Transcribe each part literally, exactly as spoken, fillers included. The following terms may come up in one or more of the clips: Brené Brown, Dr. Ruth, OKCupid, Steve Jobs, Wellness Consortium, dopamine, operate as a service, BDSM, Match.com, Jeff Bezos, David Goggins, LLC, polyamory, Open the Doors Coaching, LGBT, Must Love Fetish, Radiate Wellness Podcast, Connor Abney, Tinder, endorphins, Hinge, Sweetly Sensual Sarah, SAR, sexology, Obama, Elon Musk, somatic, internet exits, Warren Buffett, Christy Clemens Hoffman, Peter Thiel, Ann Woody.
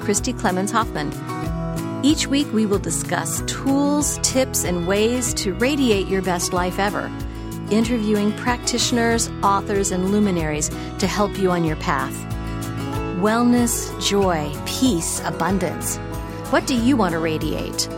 Christy Clemens Hoffman. Each week we will discuss tools, tips, and ways to radiate your best life ever, interviewing practitioners, authors, and luminaries to help you on your path. Wellness, joy, peace, abundance. What do you want to radiate?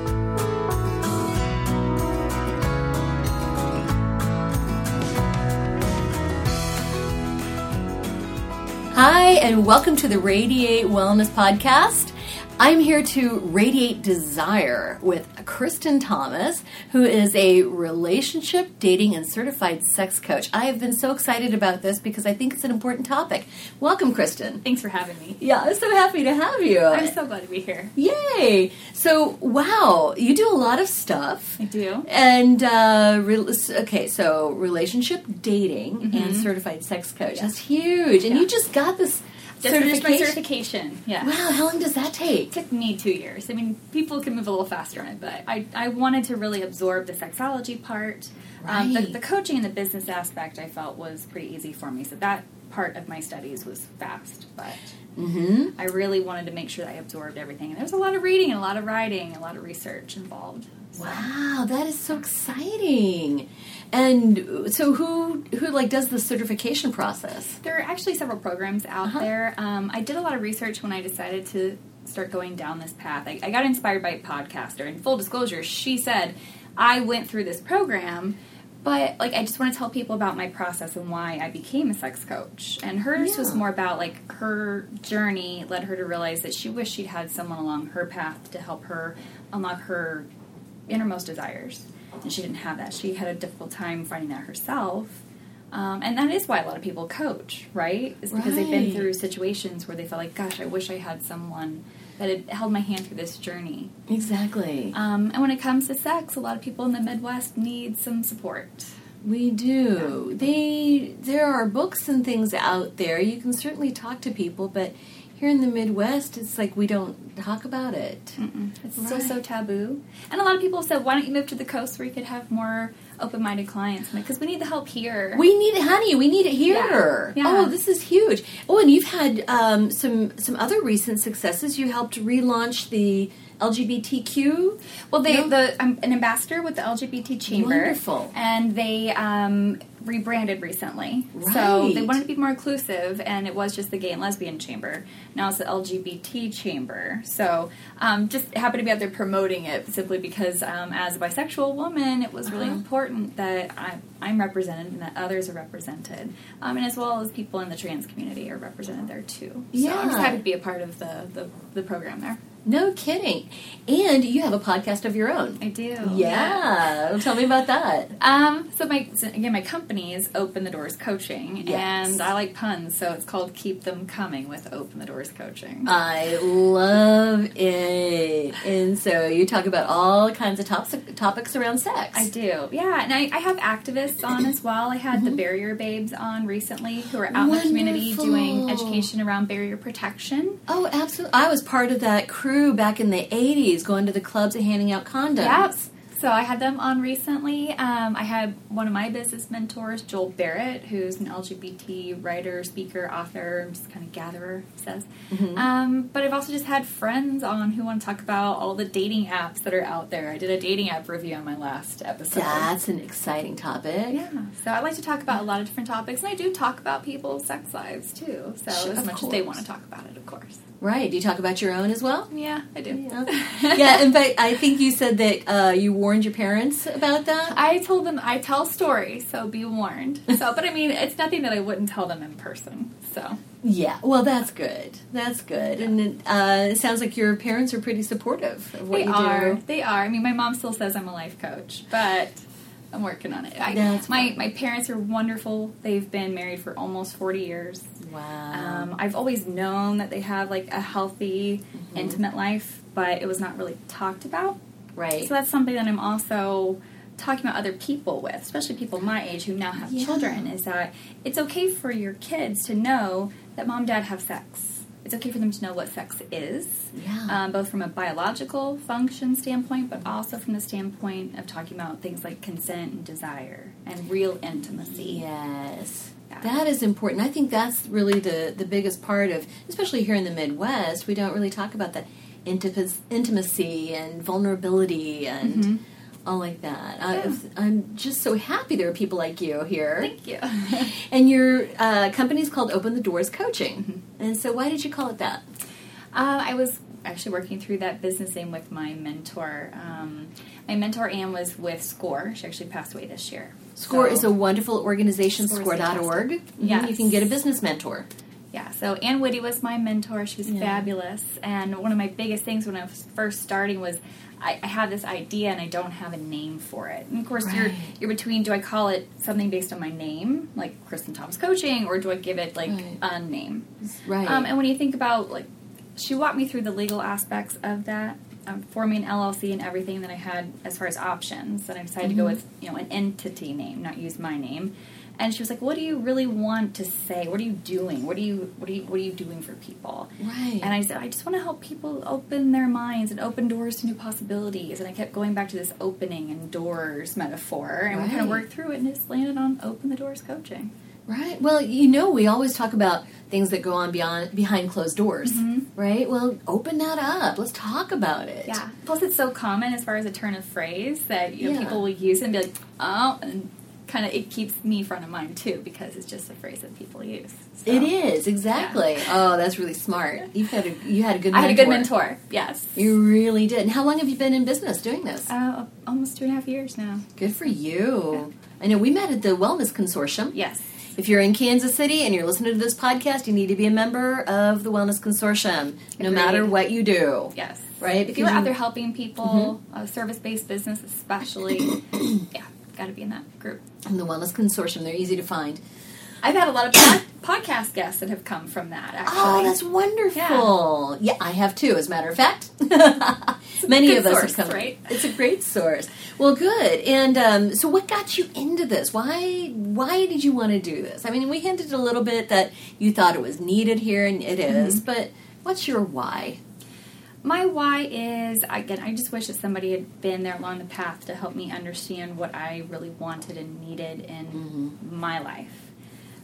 Hi, and welcome to the Radiate Wellness Podcast. I'm here to radiate desire with Kristen Thomas, who is a relationship, dating, and certified sex coach. I have been so excited about this because I think it's an important topic. Welcome, Kristen. Thanks for having me. Yeah, I'm so happy to have you. I'm so glad to be here. Yay. So, wow, you do a lot of stuff. I do. And, uh, re- okay, so relationship, dating, mm-hmm. and certified sex coach. Yeah. That's huge. And yeah. you just got this... Just finished my certification, yeah. Wow, how long does that take? It took me two years. I mean, people can move a little faster on it, but I, I wanted to really absorb the sexology part. Right. Um, the, the coaching and the business aspect I felt was pretty easy for me, so that part of my studies was fast, but mm-hmm. I really wanted to make sure that I absorbed everything. And there was a lot of reading, a lot of writing, a lot of research involved. So. Wow, that is so exciting. And so who, who like, does the certification process? There are actually several programs out uh-huh. there. Um, I did a lot of research when I decided to start going down this path. I, I got inspired by a podcaster. And full disclosure, she said, I went through this program, but, like, I just want to tell people about my process and why I became a sex coach. And hers yeah. was more about, like, her journey led her to realize that she wished she'd had someone along her path to help her unlock her innermost desires. And she didn't have that. She had a difficult time finding that herself. Um, and that is why a lot of people coach, right? It's because right. they've been through situations where they felt like, gosh, I wish I had someone that had held my hand through this journey. Exactly. Um, and when it comes to sex, a lot of people in the Midwest need some support. We do. Yeah. They There are books and things out there. You can certainly talk to people, but here in the Midwest, it's like we don't talk about it. Mm-mm. It's right. so, so taboo. And a lot of people said, why don't you move to the coast where you could have more open-minded clients? Because we need the help here. We need it, honey. We need it here. Yeah. Yeah. Oh, this is huge. Oh, and you've had um, some, some other recent successes. You helped relaunch the L G B T Q. Well, they no. the I'm an ambassador with the L G B T Chamber. Wonderful. And they um, rebranded recently. Right. So they wanted to be more inclusive, and it was just the Gay and Lesbian Chamber. Now it's the L G B T Chamber. So um, just happy to be out there promoting it simply because um, as a bisexual woman, it was really uh-huh. important that I, I'm represented and that others are represented. Um, and as well as people in the trans community are represented there too. Yeah. So I'm just happy to be a part of the, the, the program there. No kidding. And you have a podcast of your own. I do. Yeah. Well, tell me about that. Um, so, my so again, my company is Open the Doors Coaching. Yes. And I like puns, so it's called Keep Them Coming with Open the Doors Coaching. I love it. And so you talk about all kinds of tops, topics around sex. I do. Yeah. And I, I have activists on as well. I had mm-hmm. the Barrier Babes on recently who are out Wonderful. In the community doing education around barrier protection. Oh, absolutely. I was part of that crew back in the eighties, going to the clubs and handing out condoms. Yep. So I had them on recently. Um, I had one of my business mentors, Joel Barrett, who's an L G B T writer, speaker, author, just kind of gatherer, says. Mm-hmm. Um, but I've also just had friends on who want to talk about all the dating apps that are out there. I did a dating app review on my last episode. That's an exciting topic. Yeah. So I like to talk about a lot of different topics, and I do talk about people's sex lives, too. So sure, as much course. as they want to talk about it, of course. Right. Do you talk about your own as well? Yeah, I do. Yeah, yeah in fact, I think you said that uh, you warned your parents about that. I told them, I tell stories, so be warned. So, but I mean, it's nothing that I wouldn't tell them in person, so. Yeah, well, that's good. That's good. Yeah. And it, uh, it sounds like your parents are pretty supportive of what they you are. do. They are. I mean, my mom still says I'm a life coach, but I'm working on it. I, that's my, my parents are wonderful. They've been married for almost forty years. Wow. Um, I've always known that they have, like, a healthy, mm-hmm. intimate life, but it was not really talked about. Right. So that's something that I'm also talking about other people with, especially people my age who now have yeah. children, is that it's okay for your kids to know that mom and dad have sex. It's okay for them to know what sex is, yeah. um, both from a biological function standpoint, but also from the standpoint of talking about things like consent and desire and real intimacy. Yes. Yeah. That is important. I think that's really the, the biggest part of, especially here in the Midwest, we don't really talk about that. Intimacy and vulnerability and mm-hmm. all like that. Yeah. I, I'm just so happy there are people like you here. Thank you. And your uh, company is called Open the Doors Coaching. Mm-hmm. And so why did you call it that? Uh, I was actually working through that business name with my mentor. Um, my mentor, Ann, was with SCORE. She actually passed away this year. SCORE so, is a wonderful organization, score dot org. Mm-hmm. Yes. You can get a business mentor. Yeah, so Ann Woody was my mentor. She was yeah. fabulous. And one of my biggest things when I was first starting was I, I have this idea and I don't have a name for it. And, of course, right. you're you're between, do I call it something based on my name, like Kristen Thomas Coaching, or do I give it, like, right. a name? Right. Um, and when you think about, like, she walked me through the legal aspects of that, um, forming an L L C and everything that I had as far as options. And I decided mm-hmm. to go with, you know, an entity name, not use my name. And she was like, "What do you really want to say? What are you doing? What are you what are you what are you doing for people?" Right. And I said, "I just want to help people open their minds and open doors to new possibilities." And I kept going back to this opening and doors metaphor, and right. we kind of worked through it and just landed on Open the Doors Coaching. Right. Well, you know, we always talk about things that go on beyond behind closed doors, mm-hmm. right? Well, open that up. Let's talk about it. Yeah. Plus, it's so common as far as a turn of phrase that you know yeah. people will use and be like, "Oh." And kind of, it keeps me front of mind, too, because it's just a phrase that people use. So. It is, exactly. Yeah. Oh, that's really smart. You've had a, you had a good mentor. I had a good mentor, yes. You really did. And how long have you been in business doing this? Uh, almost two and a half years now. Good for you. Yeah. I know we met at the Wellness Consortium. Yes. If you're in Kansas City and you're listening to this podcast, you need to be a member of the Wellness Consortium, no Agreed. matter what you do. Yes. Right? If you're out there helping people, mm-hmm. uh, service-based business especially, yeah. Got to be in that group. And the Wellness Consortium, they're easy to find. I've had a lot of pod- podcast guests that have come from that, actually. Oh, that's wonderful. Yeah, yeah I have too, as a matter of fact. Many of source, us have come. Right? It's a great source. Well, good. And um, so what got you into this? Why Why did you want to do this? I mean, we hinted a little bit that you thought it was needed here, and it mm-hmm. is, but what's your why? My why is, again, I just wish that somebody had been there along the path to help me understand what I really wanted and needed in mm-hmm. my life.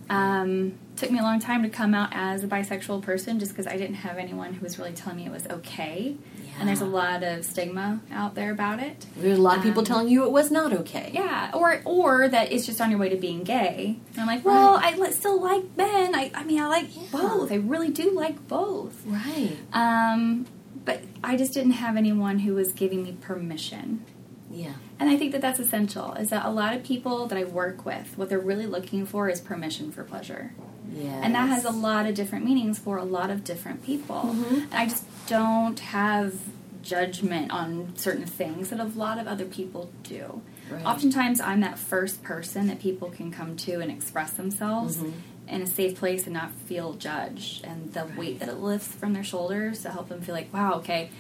Um, took me a long time to come out as a bisexual person just because I didn't have anyone who was really telling me it was okay. Yeah. And there's a lot of stigma out there about it. There's a lot of people um, telling you it was not okay. Yeah, or or that it's just on your way to being gay. And I'm like, well, right. I still like men. I, I mean, I like yeah. both. I really do like both. Right. Um... But I just didn't have anyone who was giving me permission. Yeah. And I think that that's essential, is that a lot of people that I work with, what they're really looking for is permission for pleasure. Yeah. And that has a lot of different meanings for a lot of different people. Mm-hmm. And I just don't have judgment on certain things that a lot of other people do. Right. Oftentimes I'm that first person that people can come to and express themselves. Mm-hmm. in a safe place and not feel judged, and the right. weight that it lifts from their shoulders to help them feel like, wow, okay,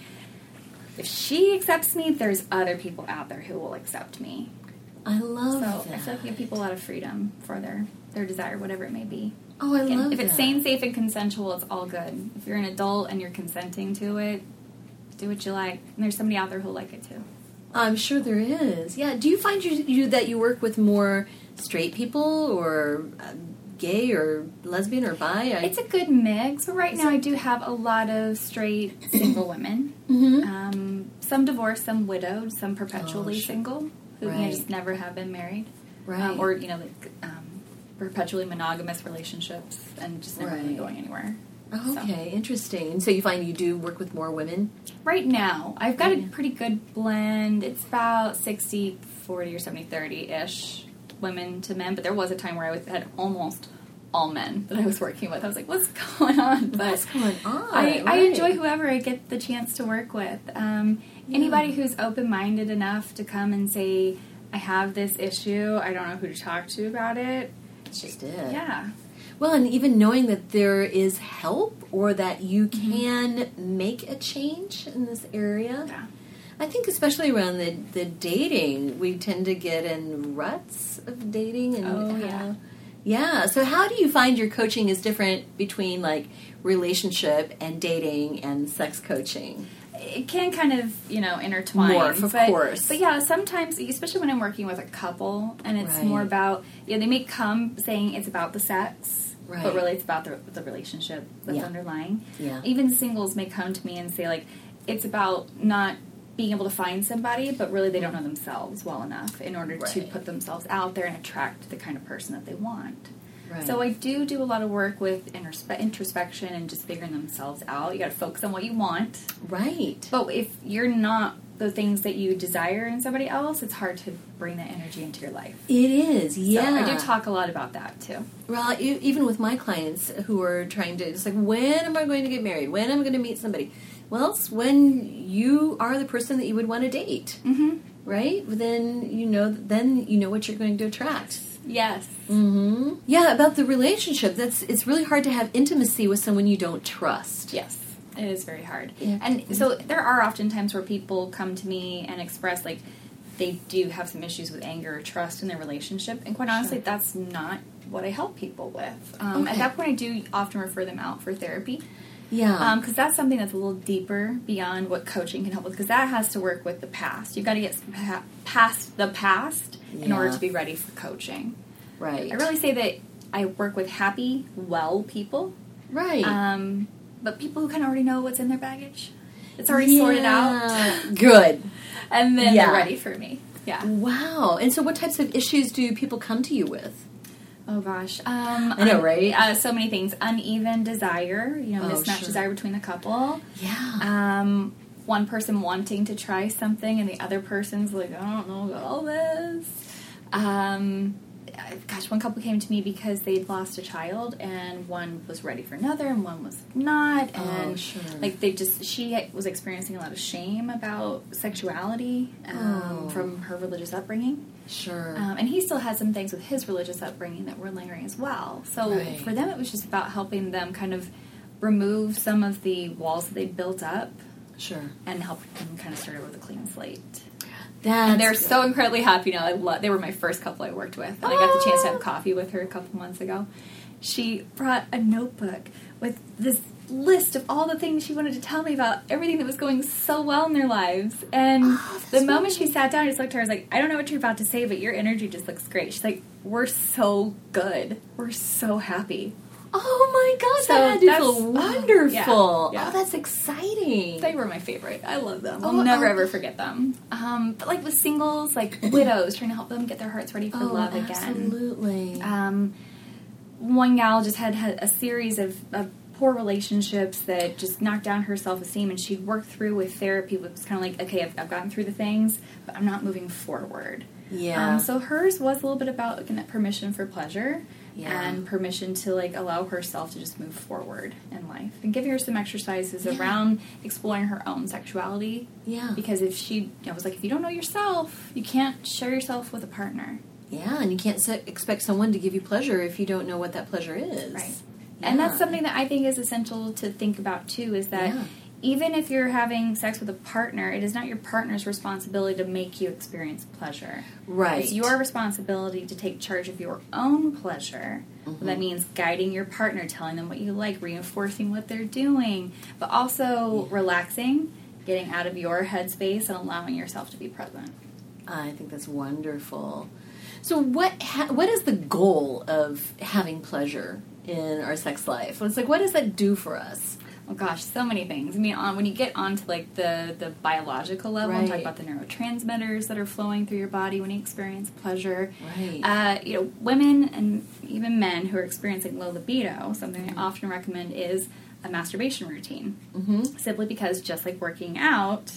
if she accepts me, there's other people out there who will accept me. I love so that. I feel like you give people a lot of freedom for their, their desire, whatever it may be. Oh, I and love it. If it's that. sane, safe, and consensual, it's all good. If you're an adult and you're consenting to it, do what you like. And there's somebody out there who'll like it too. I'm sure there is. Yeah. Do you find you, you that you work with more straight people or uh, gay or lesbian or bi? I, it's a good mix. Right now, I do have a lot of straight single women. Mm-hmm. Um, some divorced, some widowed, some perpetually oh, sure. single who right. you know, just never have been married, right? Um, or you know, like, um, perpetually monogamous relationships and just never right. really going anywhere. Oh, okay, so. Interesting. And so you find you do work with more women? Right now. I've got right. a pretty good blend. It's about sixty forty or seventy thirty-ish women to men, but there was a time where I had almost all men that I was working with. I was like, what's going on? But what's going on? I, right. I enjoy whoever I get the chance to work with. Um, yeah. Anybody who's open-minded enough to come and say, I have this issue, I don't know who to talk to about it. It's just it. Yeah. Well, and even knowing that there is help or that you can make a change in this area. Yeah. I think especially around the, the dating, we tend to get in ruts of dating. And oh, how, yeah. Yeah. So how do you find your coaching is different between, like, relationship and dating and sex coaching? It can kind of, you know, intertwine. Morph, of but, course. But, yeah, sometimes, especially when I'm working with a couple, and it's right. more about, you know, they may come saying it's about the sex, right. but really it's about the, the relationship that's yeah. underlying. Yeah. Even singles may come to me and say, like, it's about not being able to find somebody, but really they don't know themselves well enough in order right. to put themselves out there and attract the kind of person that they want. Right. So I do do a lot of work with introspe- introspection and just figuring themselves out. You got to focus on what you want. Right. But if you're not the things that you desire in somebody else, it's hard to bring that energy into your life. It is, yeah. So I do talk a lot about that, too. Well, even with my clients who are trying to, it's like, when am I going to get married? When am I going to meet somebody? Well, it's when you are the person that you would want to date. Mm-hmm. Right? Then you know, then you know what you're going to attract. Yes. Mm-hmm. Yeah, about the relationship. That's it's really hard to have intimacy with someone you don't trust. Yes, it is very hard. Yeah. And so there are often times where people come to me and express, like, they do have some issues with anger or trust in their relationship. And quite honestly, sure. that's not what I help people with. Um, okay. At that point, I do often refer them out for therapy. Yeah. Because um, that's something that's a little deeper beyond what coaching can help with. Because that has to work with the past. You've got to get past the past yeah. in order to be ready for coaching. Right. I really say that I work with happy, well people. Right. Um, but people who kind of already know what's in their baggage. It's already yeah. sorted out. Good. And then yeah. they're ready for me. Yeah. Wow. And so what types of issues do people come to you with? Oh, gosh. Um, I know, right? Uh, so many things. Uneven desire, you know, oh, mismatched sure. desire between the couple. Yeah. Um, one person wanting to try something and the other person's like, I don't know about all this. Um, gosh, one couple came to me because they'd lost a child and one was ready for another and one was not. And, oh, sure. like, they just, she was experiencing a lot of shame about sexuality um, oh. from her religious upbringing. Sure. Um, and he still has some things with his religious upbringing that were lingering as well. So right. for them, it was just about helping them kind of remove some of the walls that they built up. Sure. And help them kind of start over with a clean slate. That's and they're good. So incredibly happy now. I love, they were my first couple I worked with. And oh. I got the chance to have coffee with her a couple months ago. She brought a notebook with this list of all the things she wanted to tell me about everything that was going so well in their lives. And oh, the moment she sat down, I just looked at her and was like, I don't know what you're about to say, but your energy just looks great. She's like, we're so good. We're so happy. Oh, my gosh. So that had to that's, feel wonderful. Yeah, yeah. Oh, that's exciting. They were my favorite. I love them. I'll oh, never, oh. ever forget them. Um, but, like, with singles, like, widows, trying to help them get their hearts ready for oh, love again. Absolutely. Um, one gal just had, had a series of, of poor relationships that just knocked down her self-esteem, and she'd worked through with therapy. It was kind of like, okay, I've, I've gotten through the things, but I'm not moving forward. Yeah. Um, so hers was a little bit about getting that permission for pleasure. Yeah. And permission to, like, allow herself to just move forward in life. And giving her some exercises yeah. around exploring her own sexuality. Yeah. Because if she, I was like, if you don't know yourself, you can't share yourself with a partner. Yeah, and you can't se- expect someone to give you pleasure if you don't know what that pleasure is. Right. Yeah. And that's something that I think is essential to think about, too, is that yeah. even if you're having sex with a partner, it is not your partner's responsibility to make you experience pleasure. Right. It's your responsibility to take charge of your own pleasure. Mm-hmm. That means guiding your partner, telling them what you like, reinforcing what they're doing, but also yeah. relaxing getting out of your headspace and allowing yourself to be present. I think that's wonderful. So what ha- what is the goal of having pleasure in our sex life? It's like, what does that do for us? Oh, gosh, so many things. I mean, on, when you get onto, like, the, the biological level, right. And talk about the neurotransmitters that are flowing through your body when you experience pleasure. Right. Uh, you know, women and even men who are experiencing low libido, something mm-hmm. I often recommend is a masturbation routine. Mm-hmm. Simply because, just like working out,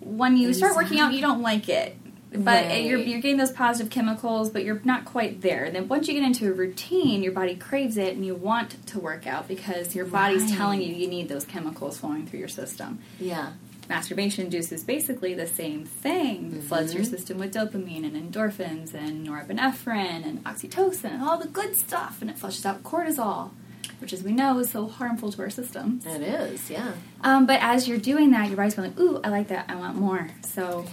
when you exactly. start working out, you don't like it. But right. you're, you're getting those positive chemicals, but you're not quite there. And then once you get into a routine, your body craves it, and you want to work out because your body's right. telling you you need those chemicals flowing through your system. Yeah. Masturbation induces basically the same thing. Mm-hmm. Floods your system with dopamine and endorphins and norepinephrine and oxytocin and all the good stuff, and it flushes out cortisol, which, as we know, is so harmful to our system. It is, yeah. Um, but as you're doing that, your body's going, ooh, I like that, I want more. So...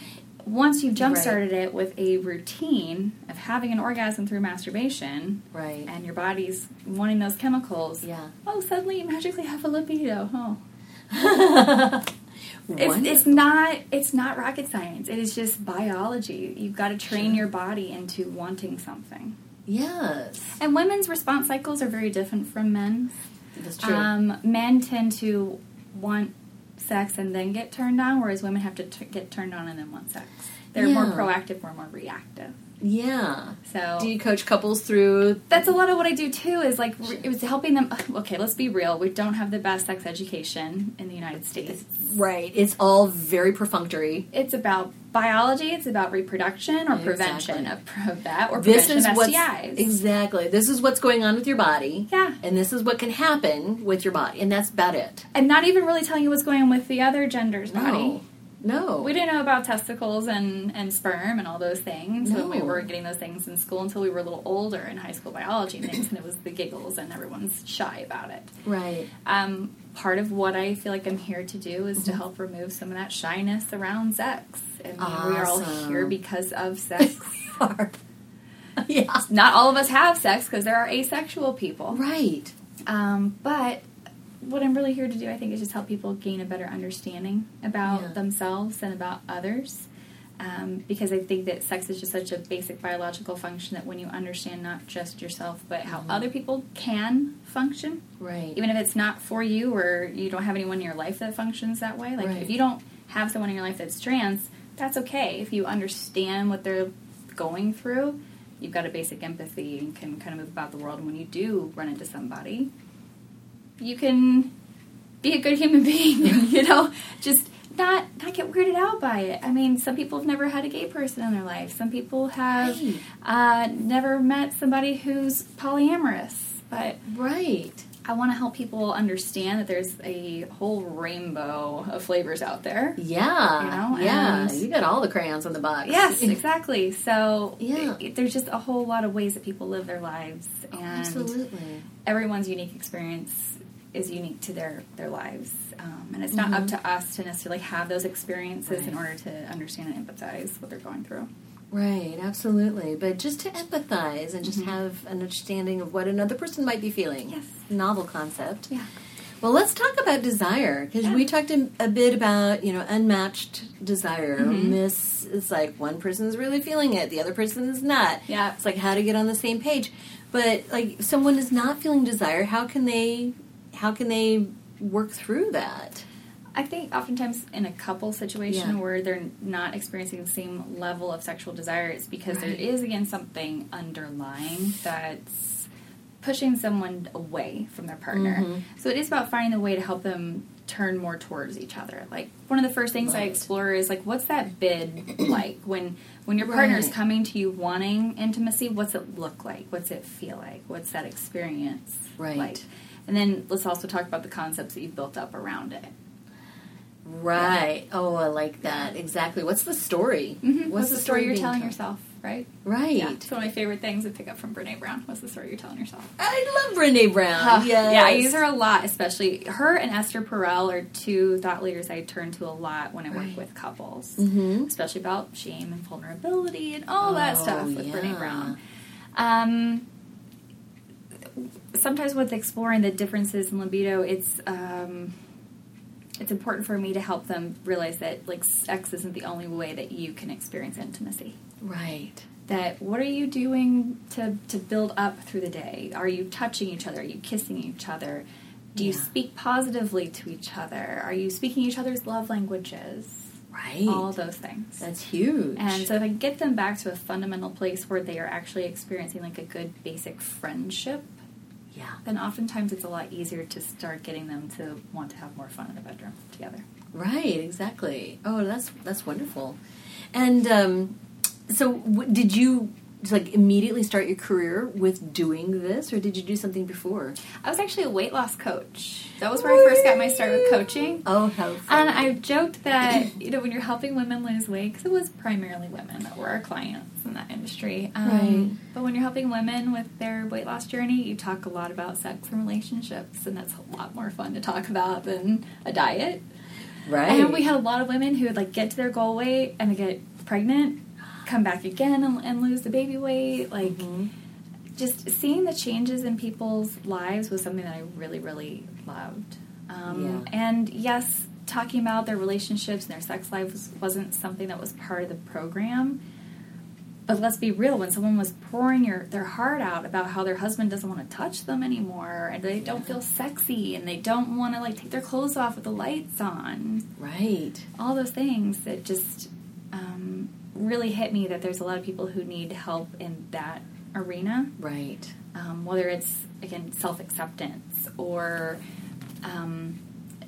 once you've jump-started right. it with a routine of having an orgasm through masturbation, right, and your body's wanting those chemicals, yeah. oh, suddenly you magically have a libido, huh? it's, it's not it's not rocket science. It is just biology. You've got to train sure. your body into wanting something. Yes. And women's response cycles are very different from men's. That's true. Um, men tend to want sex and then get turned on, whereas women have to t- get turned on and then want sex. They're yeah. more proactive, more more reactive. Yeah. So do you coach couples through? That's a lot of what I do too. Is like re- it was helping them. Okay, let's be real. We don't have the best sex education in the United States. It's, right. It's all very perfunctory. It's about biology. It's about reproduction or exactly. prevention of, of that or this prevention is of S T Is. Exactly. This is what's going on with your body. Yeah. And this is what can happen with your body, and that's about it. And not even really telling you what's going on with the other gender's no. body. No. We didn't know about testicles and, and sperm and all those things. No. So we were getting those things in school until we were a little older in high school biology and things, and it was the giggles and everyone's shy about it. Right. Um, part of what I feel like I'm here to do is mm-hmm. to help remove some of that shyness around sex. I mean, awesome. We are all here because of sex. We are. Yeah. Not all of us have sex because there are asexual people. Right. Um, but... what I'm really here to do, I think, is just help people gain a better understanding about yeah. themselves and about others. Um, because I think that sex is just such a basic biological function that when you understand not just yourself, but how mm-hmm. other people can function. Right. Even if it's not for you or you don't have anyone in your life that functions that way. Like, right. if you don't have someone in your life that's trans, that's okay. If you understand what they're going through, you've got a basic empathy and can kind of move about the world. And when you do run into somebody... you can be a good human being, you know, just not not get weirded out by it. I mean, some people have never had a gay person in their life. Some people have right. uh, never met somebody who's polyamorous. But right. I want to help people understand that there's a whole rainbow of flavors out there. Yeah. You know? Yeah. And you got all the crayons in the box. Yes, exactly. So yeah. it, there's just a whole lot of ways that people live their lives. And oh, absolutely. Everyone's unique experience is unique to their, their lives. Um, and it's not mm-hmm. up to us to necessarily have those experiences right. in order to understand and empathize what they're going through. Right, absolutely. But just to empathize and just mm-hmm. have an understanding of what another person might be feeling. Yes. Novel concept. Yeah. Well, let's talk about desire, because yeah. we talked a, a bit about, you know, unmatched desire. Mm-hmm. Miss, it's like one person's really feeling it, the other person's not. Yeah. It's like how to get on the same page. But, like, someone is not feeling desire, how can they... how can they work through that? I think oftentimes in a couple situation yeah. where they're not experiencing the same level of sexual desire, it's because right. there is, again, something underlying that's pushing someone away from their partner. Mm-hmm. So it is about finding a way to help them turn more towards each other. Like, one of the first things right. I explore is, like, what's that bid like? When when your partner is right. coming to you wanting intimacy, what's it look like? What's it feel like? What's that experience right. like? And then let's also talk about the concepts that you've built up around it. Right. Yeah. Oh, I like that. Exactly. What's the story? Mm-hmm. What's, What's the, the story, story you're telling told? Yourself, right? Right. Yeah. It's one of my favorite things to pick up from Brené Brown. What's the story you're telling yourself? I love Brené Brown. Uh, yes. Yeah, I use her a lot, especially. Her and Esther Perel are two thought leaders I turn to a lot when I work right. with couples, mm-hmm. especially about shame and vulnerability and all oh, that stuff with yeah. Brené Brown. Um... Sometimes with exploring the differences in libido, it's um, it's important for me to help them realize that, like, sex isn't the only way that you can experience intimacy. Right. That what are you doing to, to build up through the day? Are you touching each other? Are you kissing each other? Do yeah. you speak positively to each other? Are you speaking each other's love languages? Right. All those things. That's huge. And so if I get them back to a fundamental place where they are actually experiencing, like, a good basic friendship, yeah. then oftentimes it's a lot easier to start getting them to want to have more fun in the bedroom together. Right, exactly. Oh, that's that's wonderful. And um, so w- did you... Just like immediately start your career with doing this, or did you do something before? I was actually a weight loss coach. That was where Whee! I first got my start with coaching. Oh, how fun. And I joked that, you know, when you're helping women lose weight, because it was primarily women that were our clients in that industry. Um, right. But when you're helping women with their weight loss journey, you talk a lot about sex and relationships, and that's a lot more fun to talk about than a diet. Right. And we had a lot of women who would, like, get to their goal weight and get pregnant, come back again and, and lose the baby weight. Like, mm-hmm. just seeing the changes in people's lives was something that I really, really loved. Um, yeah. And yes, talking about their relationships and their sex lives wasn't something that was part of the program. But let's be real, when someone was pouring your, their heart out about how their husband doesn't want to touch them anymore, and they don't feel sexy, and they don't want to, like, take their clothes off with the lights on. Right. All those things that just... Um, really hit me that there's a lot of people who need help in that arena. Right. Um, whether it's, again, self-acceptance or, um,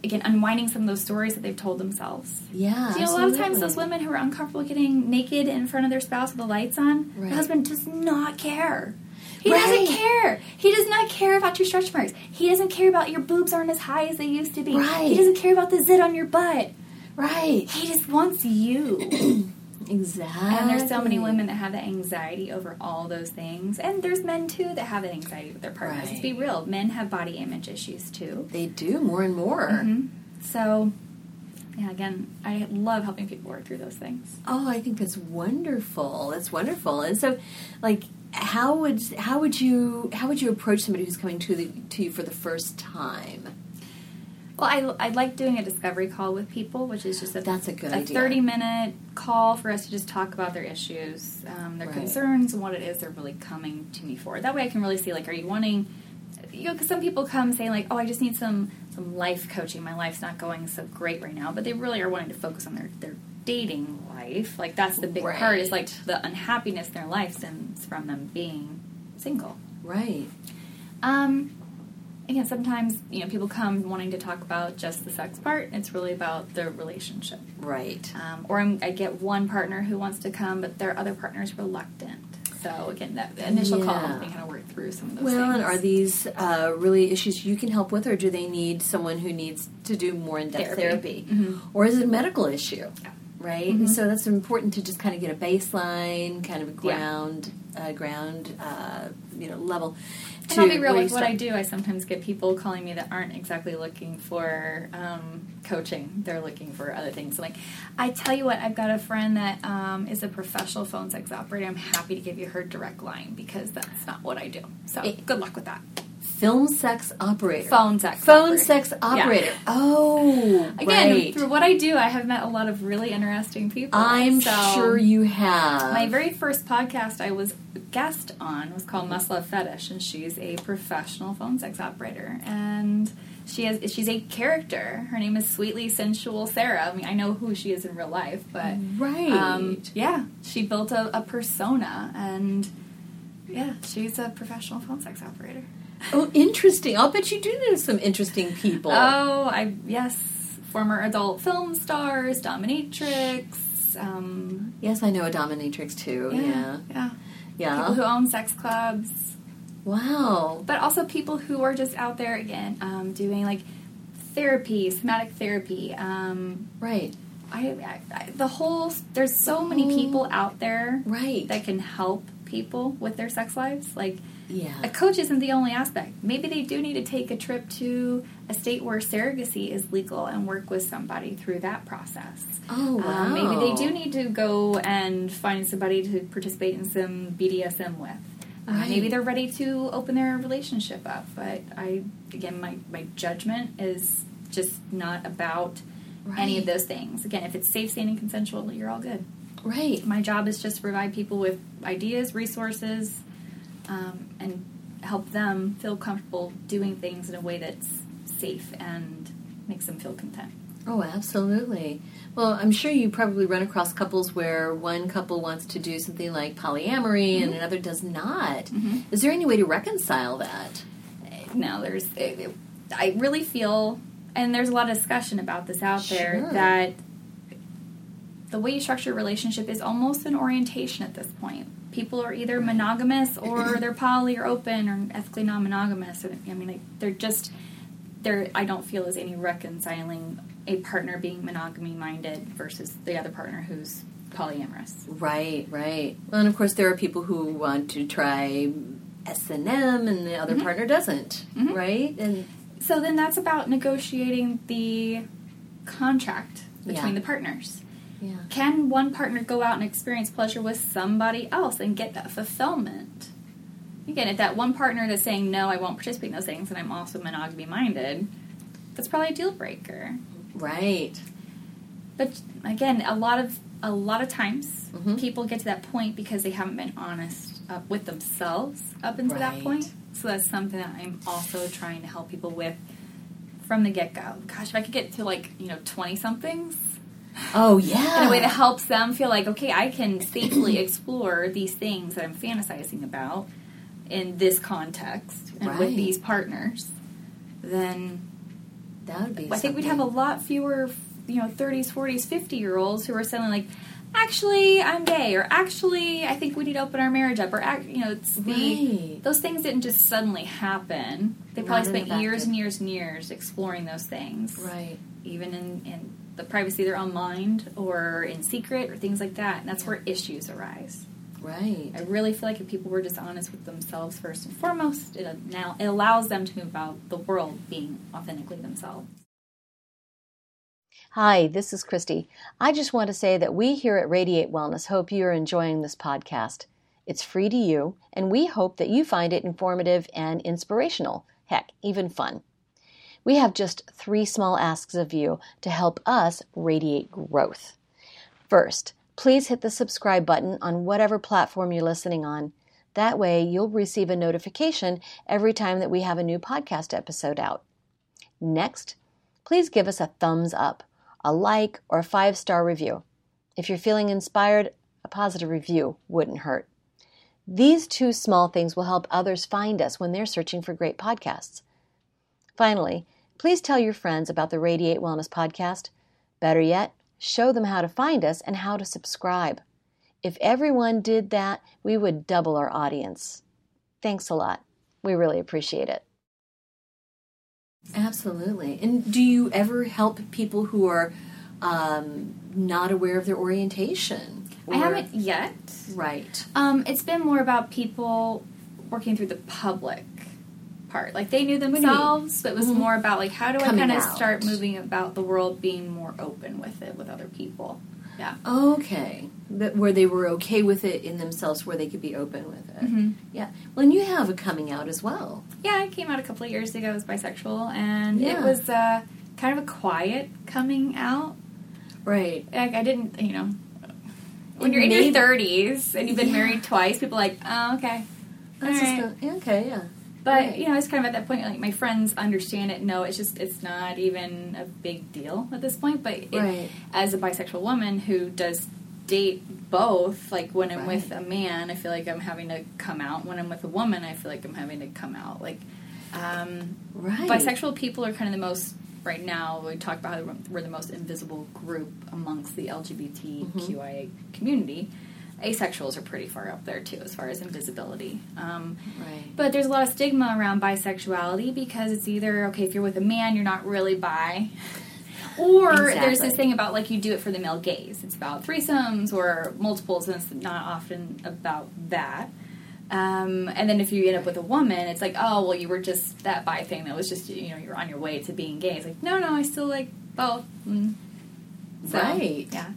again, unwinding some of those stories that they've told themselves. Yeah, you know, a lot of times those women who are uncomfortable getting naked in front of their spouse with the lights on, right. the husband does not care. He right. doesn't care. He does not care about your stretch marks. He doesn't care about your boobs aren't as high as they used to be. Right. He doesn't care about the zit on your butt. Right. He just wants you. Exactly. And there's so many women that have that anxiety over all those things. And there's men, too, that have that anxiety with their partners. Right. Let's be real. Men have body image issues, too. They do, more and more. Mm-hmm. So, yeah, again, I love helping people work through those things. Oh, I think that's wonderful. That's wonderful. And so, like, how would how would you how would you approach somebody who's coming to the, to you for the first time? Well, I, I like doing a discovery call with people, which is just a, That's a, good a idea. thirty-minute call for us to just talk about their issues, um, their right. concerns, and what it is they're really coming to me for. That way I can really see, like, are you wanting, you know, because some people come saying, like, oh, I just need some, some life coaching. My life's not going so great right now. But they really are wanting to focus on their, their dating life. Like, that's the big right. part is, like, the unhappiness in their life stems from them being single. Right. Um... Again, sometimes, you know, people come wanting to talk about just the sex part. It's really about the relationship. Right. Um, or I'm, I get one partner who wants to come, but their other partner's reluctant. So, again, that initial yeah. call, we kind of work through some of those well, things. Well, and are these uh, really issues you can help with, or do they need someone who needs to do more in-depth therapy? therapy? Mm-hmm. Or is it a medical issue? Yeah. Right? Mm-hmm. And so that's important to just kind of get a baseline, kind of a ground, yeah. uh, ground uh, you know, level. And I'll be real, like, what I do, I sometimes get people calling me that aren't exactly looking for um, coaching. They're looking for other things. So, like, I tell you what, I've got a friend that um, is a professional phone sex operator. I'm happy to give you her direct line because that's not what I do. So it, good luck with that. Film sex operator. Phone sex Phone operator. sex operator. Yeah. Oh, Again, right. through what I do, I have met a lot of really interesting people. I'm so sure you have. My very first podcast I was guest on was called Must Love Fetish, and she's a professional phone sex operator. And she has she's a character. Her name is Sweetly Sensual Sarah. I mean, I know who she is in real life, but... Right. Um, yeah. She built a, a persona, and, yeah, she's a professional phone sex operator. Oh, interesting. I'll bet you do know some interesting people. Oh, I yes. Former adult film stars, dominatrix. Um, yes, I know a dominatrix, too. Yeah. Yeah. yeah. yeah. People who own sex clubs. Wow. But also people who are just out there, again, um, doing, like, therapy, somatic therapy. Um, right. I, I, I the whole, there's so many people out there right. that can help people with their sex lives. Like, yeah. a coach isn't the only aspect. Maybe they do need to take a trip to a state where surrogacy is legal and work with somebody through that process. Oh, wow. Um, maybe they do need to go and find somebody to participate in some B D S M with. Right. Uh, maybe they're ready to open their relationship up. But I, again, my, my judgment is just not about right. any of those things. Again, if it's safe, sane, and consensual, you're all good. Right. My job is just to provide people with ideas, resources, um, and help them feel comfortable doing things in a way that's safe and makes them feel content. Oh, absolutely. Well, I'm sure you probably run across couples where one couple wants to do something like polyamory mm-hmm. and another does not. Mm-hmm. Is there any way to reconcile that? No, there's... It, it, I really feel, and there's a lot of discussion about this out sure. there, that the way you structure a relationship is almost an orientation at this point. People are either monogamous or they're poly or open or ethically non-monogamous. I mean, like, they're just... There, I don't feel is any reconciling a partner being monogamy-minded versus the other partner who's polyamorous. Right, right. Well, and of course, there are people who want to try S and M, and the other mm-hmm. partner doesn't, mm-hmm. right? And so then that's about negotiating the contract between yeah. the partners. Yeah. Can one partner go out and experience pleasure with somebody else and get that fulfillment? Again, if that one partner that's saying, no, I won't participate in those things, and I'm also monogamy-minded, that's probably a deal-breaker. Right. But, again, a lot of a lot of times mm-hmm. people get to that point because they haven't been honest uh, with themselves up until right. that point. So that's something that I'm also trying to help people with from the get-go. Gosh, if I could get to, like, you know, twenty-somethings. Oh, yeah. In a way that helps them feel like, okay, I can safely explore these things that I'm fantasizing about in this context and right. with these partners, then that would be I something. Think we'd have a lot fewer, you know, thirties, forties, fifty-year-olds who are suddenly like, actually, I'm gay, or actually, I think we need to open our marriage up, or, you know, it's the, right. those things didn't just suddenly happen. They probably right spent years and years and years exploring those things. Right. Even in, in the privacy of their own mind, or in secret, or things like that, and that's yeah. where issues arise. Right. I really feel like if people were just honest with themselves first and foremost, it now it allows them to move about the world being authentically themselves. Hi, this is Christy. I just want to say that we here at Radiate Wellness hope you're enjoying this podcast. It's free to you, and we hope that you find it informative and inspirational. Heck, even fun. We have just three small asks of you to help us radiate growth. First, please hit the subscribe button on whatever platform you're listening on. That way, you'll receive a notification every time that we have a new podcast episode out. Next, please give us a thumbs up, a like, or a five-star review. If you're feeling inspired, a positive review wouldn't hurt. These two small things will help others find us when they're searching for great podcasts. Finally, please tell your friends about the Radiate Wellness Podcast. Better yet, show them how to find us and how to subscribe. If everyone did that, we would double our audience. Thanks a lot. We really appreciate it. Absolutely. And do you ever help people who are um, not aware of their orientation? Or... I haven't yet. Right. Um, it's been more about people working through the public part. Like, they knew themselves, but it was mm-hmm. more about, like, how do Coming I kind of start moving about the world being more open with it with other people. Yeah. Okay. But where they were okay with it in themselves, where they could be open with it. Mm-hmm. Yeah. Well, and you have a coming out as well. Yeah, I came out a couple of years ago as bisexual, and yeah. it was uh, kind of a quiet coming out. Right. Like, I didn't, you know, when it you're made, in your thirties and you've been yeah. married twice, people are like, oh, okay. That's just right. a, okay, yeah. But, right. you know, it's kind of at that point, like, my friends understand it. No, it's just, it's not even a big deal at this point. But it, right. as a bisexual woman who does date both, like, when I'm right. with a man, I feel like I'm having to come out. When I'm with a woman, I feel like I'm having to come out. Like, um, right. bisexual people are kind of the most, right now, we talk about how we're the most invisible group amongst the L G B T Q I A mm-hmm. community. Asexuals are pretty far up there, too, as far as invisibility. Um, right. But there's a lot of stigma around bisexuality because it's either, okay, if you're with a man, you're not really bi. Or exactly. there's this thing about, like, you do it for the male gaze. It's about threesomes or multiples, and it's not often about that. Um, and then if you end up with a woman, it's like, oh, well, you were just that bi thing that was just, you know, you're on your way to being gay. It's like, no, no, I still like both. Mm. So, right. Yeah.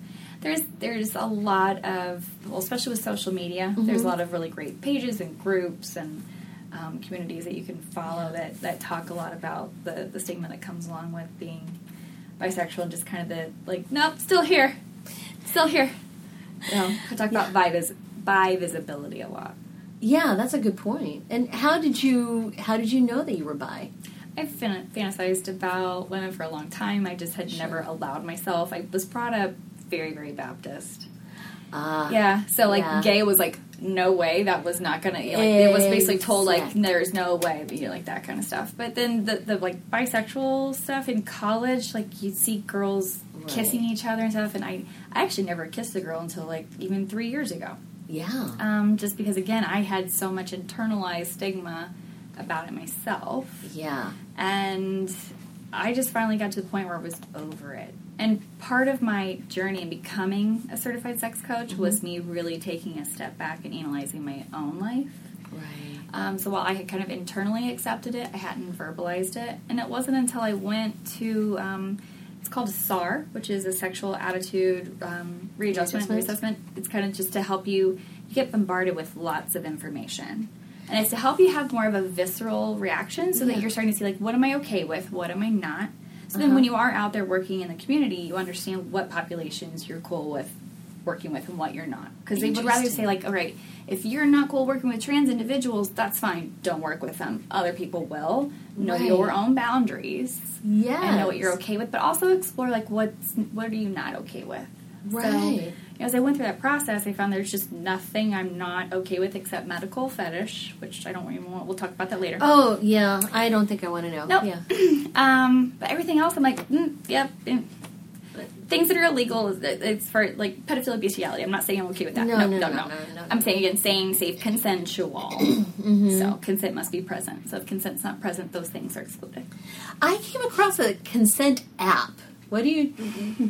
There's there's a lot of, well, especially with social media, mm-hmm. there's a lot of really great pages and groups and um, communities that you can follow that, that talk a lot about the, the stigma that comes along with being bisexual and just kind of the, like, nope, still here. Still here. You know, I talk yeah. about bi-vis- bi-visibility a lot. Yeah, that's a good point. And how did you how did you know that you were bi? I've fan- fantasized about women for a long time. I just had sure. never allowed myself. I was brought up very, very Baptist. Uh, yeah, so, like, yeah. gay was, like, no way. That was not going to, like, it was basically told, like, there's no way, but, you know, like, that kind of stuff. But then the, the like, bisexual stuff in college, like, you'd see girls right. kissing each other and stuff, and I, I actually never kissed a girl until, like, even three years ago. Yeah. Um, just because, again, I had so much internalized stigma about it myself. Yeah. And I just finally got to the point where I was over it. And part of my journey in becoming a certified sex coach mm-hmm. was me really taking a step back and analyzing my own life. Right. Um, so while I had kind of internally accepted it, I hadn't verbalized it. And it wasn't until I went to, um, it's called S A R, which is a sexual attitude um, readjustment and reassessment. It's kind of just to help you, you get bombarded with lots of information. And it's to help you have more of a visceral reaction so yeah. that you're starting to see, like, what am I okay with? What am I not? So uh-huh. then when you are out there working in the community, you understand what populations you're cool with working with and what you're not. Because they would rather say, like, all right, if you're not cool working with trans individuals, that's fine. Don't work with them. Other people will. Know right. your own boundaries. Yeah. And know what you're okay with. But also explore, like, what's what are you not okay with? Right. So, as I went through that process, I found there's just nothing I'm not okay with except medical fetish, which I don't even want. We'll talk about that later. Oh, yeah. I don't think I want to know. Nope. Yeah. um, but everything else, I'm like, mm, yep. Yeah, things that are illegal, it's for, like, pedophilia, bestiality. I'm not saying I'm okay with that. No, no, no, no. no, no, no, no, no. I'm saying, again, saying safe, consensual. mm-hmm. So consent must be present. So if consent's not present, those things are excluded. I came across a consent app. What do you,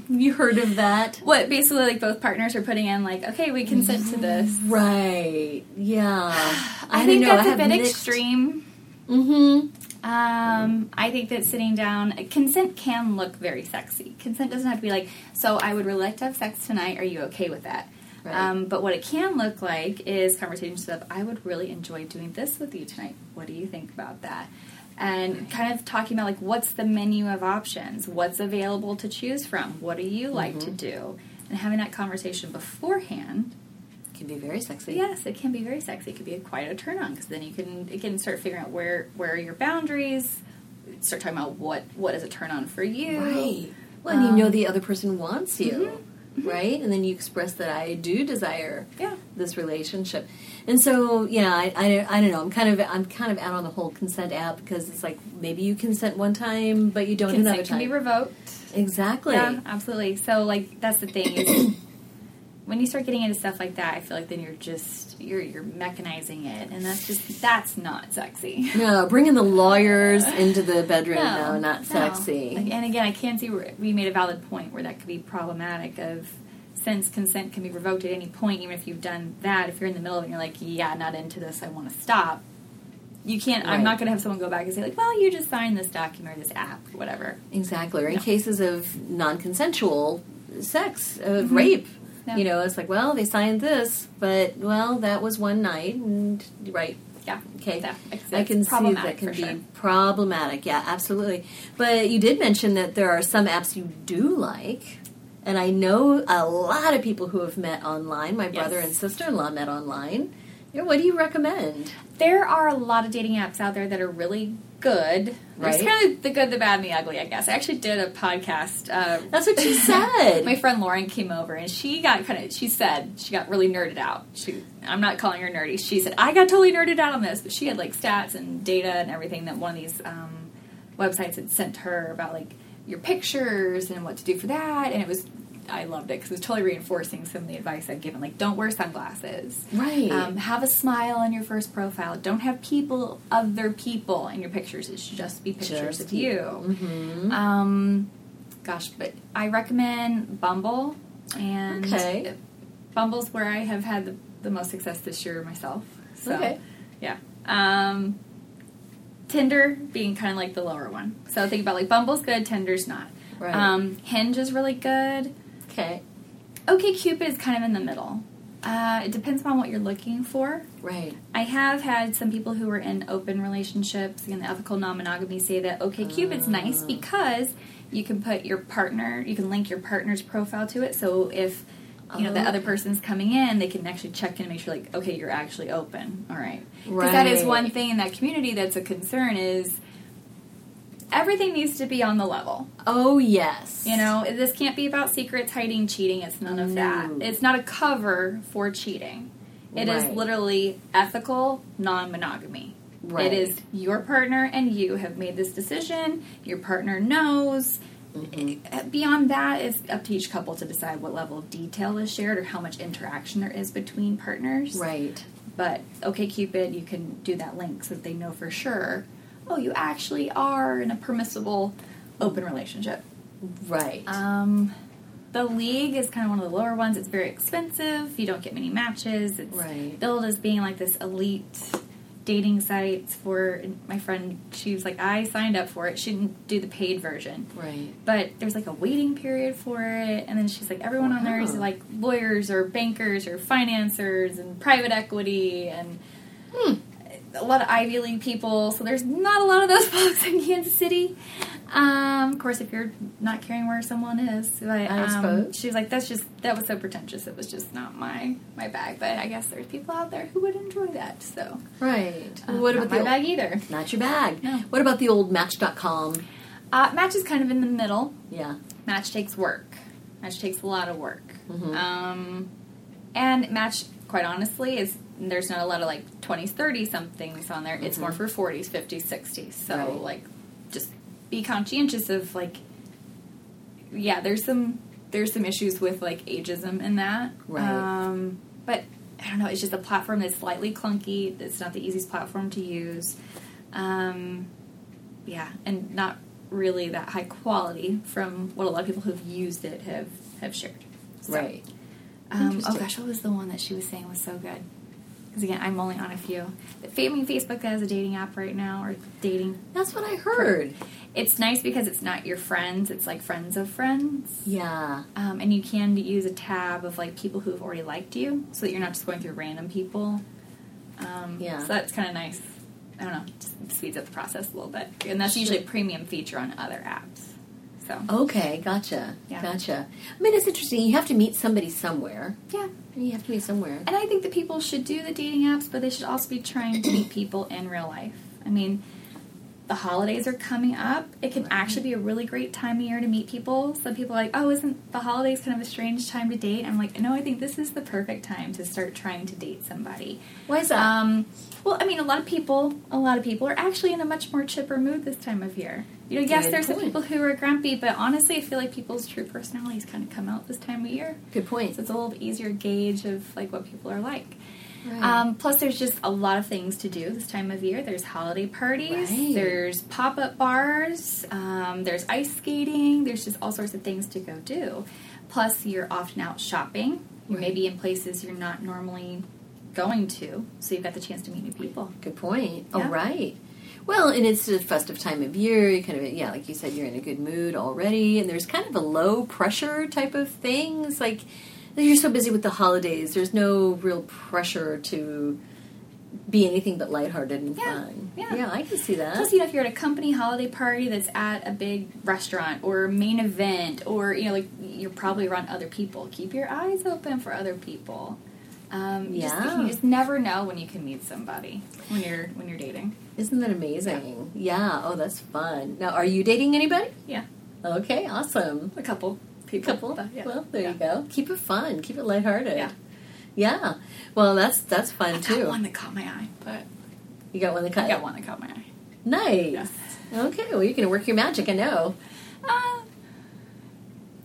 you heard of that? What, basically, like, both partners are putting in, like, okay, we consent to this. Right. Yeah. I, I think know. that's I a bit mixed... extreme. Mm-hmm. Um, I think that sitting down, consent can look very sexy. Consent doesn't have to be like, so I would really like to have sex tonight. Are you okay with that? Right. Um, but what it can look like is conversations of, I would really enjoy doing this with you tonight. What do you think about that? And right. kind of talking about, like, what's the menu of options? What's available to choose from? What do you like mm-hmm. to do? And having that conversation beforehand. It can be very sexy. Yes, it can be very sexy. It can be a, quite a turn-on, because then you can, you can start figuring out where, where are your boundaries, start talking about what, what is a turn-on for you. Right. Well, um, and you know the other person wants you. Mm-hmm. Right? And then you express that I do desire yeah. this relationship. And so, yeah, I, I, I don't know. I'm kind of I'm kind of out on the whole consent app, because it's like, maybe you consent one time, but you don't consent another time. Consent can be revoked. Exactly. Yeah, absolutely. So, like, that's the thing. Is when you start getting into stuff like that, I feel like then you're just, you're you're mechanizing it. And that's just, that's not sexy. No, bringing the lawyers into the bedroom, no, no not no. sexy. Like, and again, I can see where we made a valid point where that could be problematic of, since consent can be revoked at any point, even if you've done that, if you're in the middle of it and you're like, yeah, not into this, I want to stop. You can't, right. I'm not going to have someone go back and say, like, well, you just signed this document or this app or whatever. Exactly. Or no. in cases of non-consensual sex, of mm-hmm. rape. No. You know, it's like, well, they signed this, but, well, that was one night, and, right. Yeah. Okay. That, I can see that can be sure. problematic. Yeah, absolutely. But you did mention that there are some apps you do like, and I know a lot of people who have met online. My yes. brother and sister-in-law met online. You know, what do you recommend? There are a lot of dating apps out there that are really good. Right. It's kind of the good, the bad, and the ugly, I guess. I actually did a podcast. Um, That's what she said. My friend Lauren came over, and she got kind of, she said, she got really nerded out. She, I'm not calling her nerdy. She said, I got totally nerded out on this, but she had, like, stats and data and everything that one of these um, websites had sent her about, like, your pictures and what to do for that, and it was, I loved it because it was totally reinforcing some of the advice I'd given. Like, don't wear sunglasses. Right. Um, have a smile on your first profile. Don't have people, other people in your pictures. It should just be pictures just of you. Mm-hmm. Um, gosh, but I recommend Bumble. And okay. Bumble's where I have had the, the most success this year myself. So, okay. Yeah. Um, Tinder being kind of like the lower one. So think about, like, Bumble's good, Tinder's not. Right. Um, Hinge is really good. Okay. OkCupid is kind of in the middle. Uh, it depends upon what you're looking for. Right. I have had some people who were in open relationships and ethical non-monogamy say that OkCupid's uh. nice because you can put your partner, you can link your partner's profile to it. So if, you know, okay. the other person's coming in, they can actually check in and make sure, like, okay, you're actually open. All right. Because right. that is one thing in that community that's a concern is everything needs to be on the level. Oh, yes. You know, this can't be about secrets, hiding, cheating. It's none of that. Mm. It's not a cover for cheating. It right. is literally ethical non-monogamy. Right. It is your partner and you have made this decision. Your partner knows. Mm-hmm. Beyond that, it's up to each couple to decide what level of detail is shared or how much interaction there is between partners. Right. But OkCupid, you can do that link so that they know for sure, oh, you actually are in a permissible open relationship. Right. Um, the League is kind of one of the lower ones. It's very expensive. You don't get many matches. It's right. billed as being like this elite dating sites for my friend. She was like, I signed up for it. She didn't do the paid version. Right. But there's like a waiting period for it. And then she's like, everyone wow. on there is like lawyers or bankers or financiers and private equity and hmm. a lot of Ivy League people. So there's not a lot of those folks in Kansas City. Um, of course, if you're not caring where someone is. But, I um, suppose. She was like, that's just, that was so pretentious. It was just not my, my bag. But I guess there's people out there who would enjoy that. So right. Uh, what about not my old, bag either. Not your bag. No. What about the old Match dot com? Uh, Match is kind of in the middle. Yeah. Match takes work. Match takes a lot of work. Mm-hmm. Um, and Match, quite honestly, is there's not a lot of like twenties, thirties somethings on there. Mm-hmm. It's more for forties, fifties, sixties. So right. like just be conscientious of like, yeah, there's some, there's some issues with like ageism in that. Right. Um, but I don't know. It's just a platform that's slightly clunky. It's not the easiest platform to use. Um, yeah. And not really that high quality from what a lot of people who've used it have, have shared. So, right. Um, oh gosh, what was the one that she was saying was so good? Because, again, I'm only on a few. But, I mean, Facebook has a dating app right now, or dating. That's what I heard. It's nice because it's not your friends. It's, like, friends of friends. Yeah. Um, and you can use a tab of, like, people who have already liked you so that you're not just going through random people. Um, yeah. So that's kind of nice. I don't know. Just speeds up the process a little bit. And that's usually a premium feature on other apps. So. Okay, gotcha, yeah. gotcha. I mean, it's interesting. You have to meet somebody somewhere. Yeah. You have to meet somewhere. And I think that people should do the dating apps, but they should also be trying to meet people in real life. I mean, the holidays are coming up. It can right. actually be a really great time of year to meet people. Some people are like, oh, isn't the holidays kind of a strange time to date? I'm like, no, I think this is the perfect time to start trying to date somebody. Why is that? Um, well, I mean, a lot of people, a lot of people are actually in a much more chipper mood this time of year. You know, yes, there's some people who are grumpy, but honestly, I feel like people's true personalities kind of come out this time of year. Good point. So it's a little easier gauge of, like, what people are like. Right. Um, plus, there's just a lot of things to do this time of year. There's holiday parties. Right. There's pop-up bars. Um, there's ice skating. There's just all sorts of things to go do. Plus, you're often out shopping. You're right. maybe in places you're not normally going to, so you've got the chance to meet new people. Good point. Yeah. All right. Well, and it's a festive time of year. You kind of, yeah, like you said, you're in a good mood already, and there's kind of a low pressure type of thing. It's like you're so busy with the holidays. There's no real pressure to be anything but lighthearted and yeah, fun. Yeah, yeah, I can see that. Plus, you know, if you're at a company holiday party that's at a big restaurant or main event, or you know, like you're probably around other people. Keep your eyes open for other people. Um, you yeah, just, you just never know when you can meet somebody when you're when you're dating. Isn't that amazing? Yeah. yeah. Oh, that's fun. Now, are you dating anybody? Yeah. Okay, awesome. A couple. People. A couple. But, yeah. Well, there yeah. you go. Keep it fun. Keep it lighthearted. Yeah. Yeah. Well, that's that's fun, I too. I got one that caught my eye, but... You got one that caught... I got one that caught my eye. Nice. Yes. Okay, well, you're going to work your magic, I know. Uh,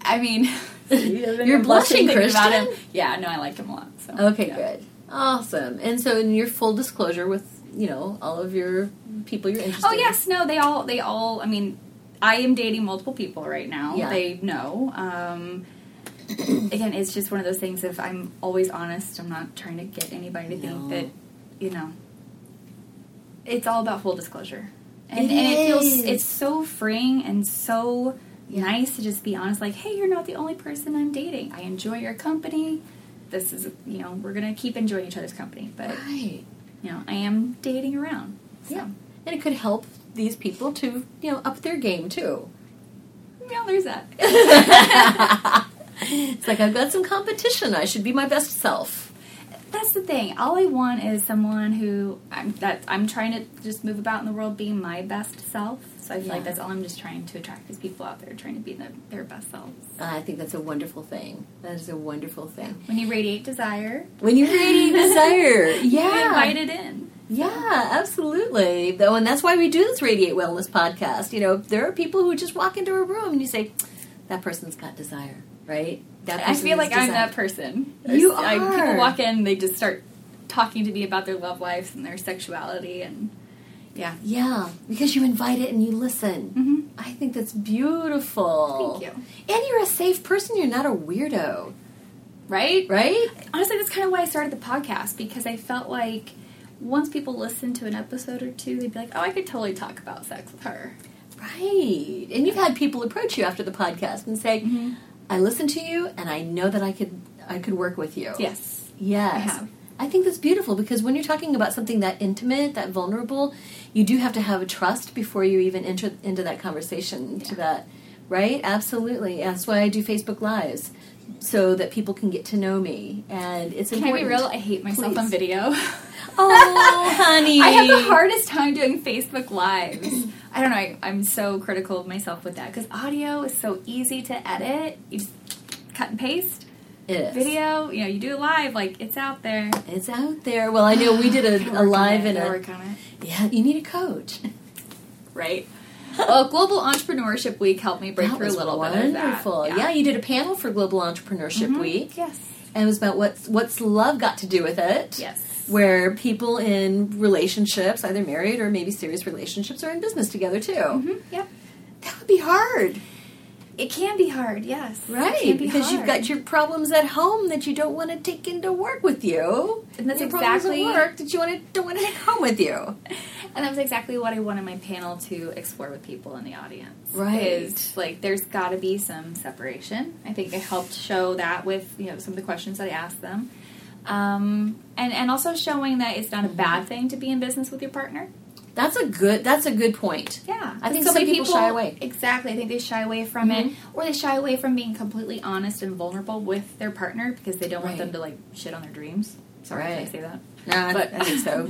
I mean... You're blushing, Kristen. About him. Yeah, no, I like him a lot. So. Okay, yeah. good. Awesome. And so, in your full disclosure with... you know, all of your people you're interested in. Oh, yes. No, they all, they all, I mean, I am dating multiple people right now. Yeah. They know. Um, again, it's just one of those things if I'm always honest, I'm not trying to get anybody to no. think that, you know, it's all about full disclosure. And it, and it feels, it's so freeing and so yeah. nice to just be honest. Like, hey, you're not the only person I'm dating. I enjoy your company. this is, you know, we're going to keep enjoying each other's company. But, right. you know, I am dating around. So. Yeah. And it could help these people to, you know, up their game, too. You know, there's that. It's like, I've got some competition. I should be my best self. That's the thing. All I want is someone who, I'm, that, I'm trying to just move about in the world being my best self. So I feel yeah. like that's all I'm just trying to attract is people out there trying to be the, their best selves. I think that's a wonderful thing. That is a wonderful thing. When you radiate desire. When you radiate desire. Yeah. You invite it in. Yeah, absolutely. Though, and that's why we do this Radiate Wellness podcast. You know, there are people who just walk into a room and you say, that person's got desire, right? That I feel like designed. I'm that person. There's, you are. I, people walk in, they just start talking to me about their love lives and their sexuality and... Yeah. Yeah, because you invite it and you listen. Mm-hmm. I think that's beautiful. Thank you. And you're a safe person. You're not a weirdo. Right? Right? Honestly, that's kind of why I started the podcast, because I felt like once people listened to an episode or two, they'd be like, oh, I could totally talk about sex with her. Right. And you've had people approach you after the podcast and say, mm-hmm. I listened to you and I know that I could I could work with you. Yes. Yes. I have. I think that's beautiful, because when you're talking about something that intimate, that vulnerable, you do have to have a trust before you even enter into that conversation, yeah. to that, right? Absolutely. That's why I do Facebook Lives, so that people can get to know me, and it's important. Can I be real? I hate myself Please. on video. Oh, honey. I have the hardest time doing Facebook Lives. I don't know. I, I'm so critical of myself with that, because audio is so easy to edit. You just cut and paste. Video, you know, you do it live, like, it's out there. It's out there. Well, I know we did a, a live in a... work on it. Yeah, you need a coach. Right. Well, Global Entrepreneurship Week helped me break that through a little wonderful. bit of that. Wonderful. Yeah. yeah, you did a panel for Global Entrepreneurship mm-hmm. Week. Yes. And it was about what's, what's love got to do with it. Yes. Where people in relationships, either married or maybe serious relationships, are in business together, too. Mm-hmm. Yep. That would be hard. It can be hard, yes. Right, be because hard. You've got your problems at home that you don't want to take into work with you. And that's your exactly... problems at work that you want to, don't want to take home with you. And that was exactly what I wanted my panel to explore with people in the audience. Right. Is, like, there's got to be some separation. I think it helped show that with, you know, some of the questions that I asked them. Um, and, and also showing that it's not a bad thing to be in business with your partner. That's a good that's a good point. Yeah. I think so many people, people shy away. Exactly. I think they shy away from mm-hmm. it, or they shy away from being completely honest and vulnerable with their partner because they don't right. want them to, like, shit on their dreams. Sorry right. if I say that. No, but, I think so.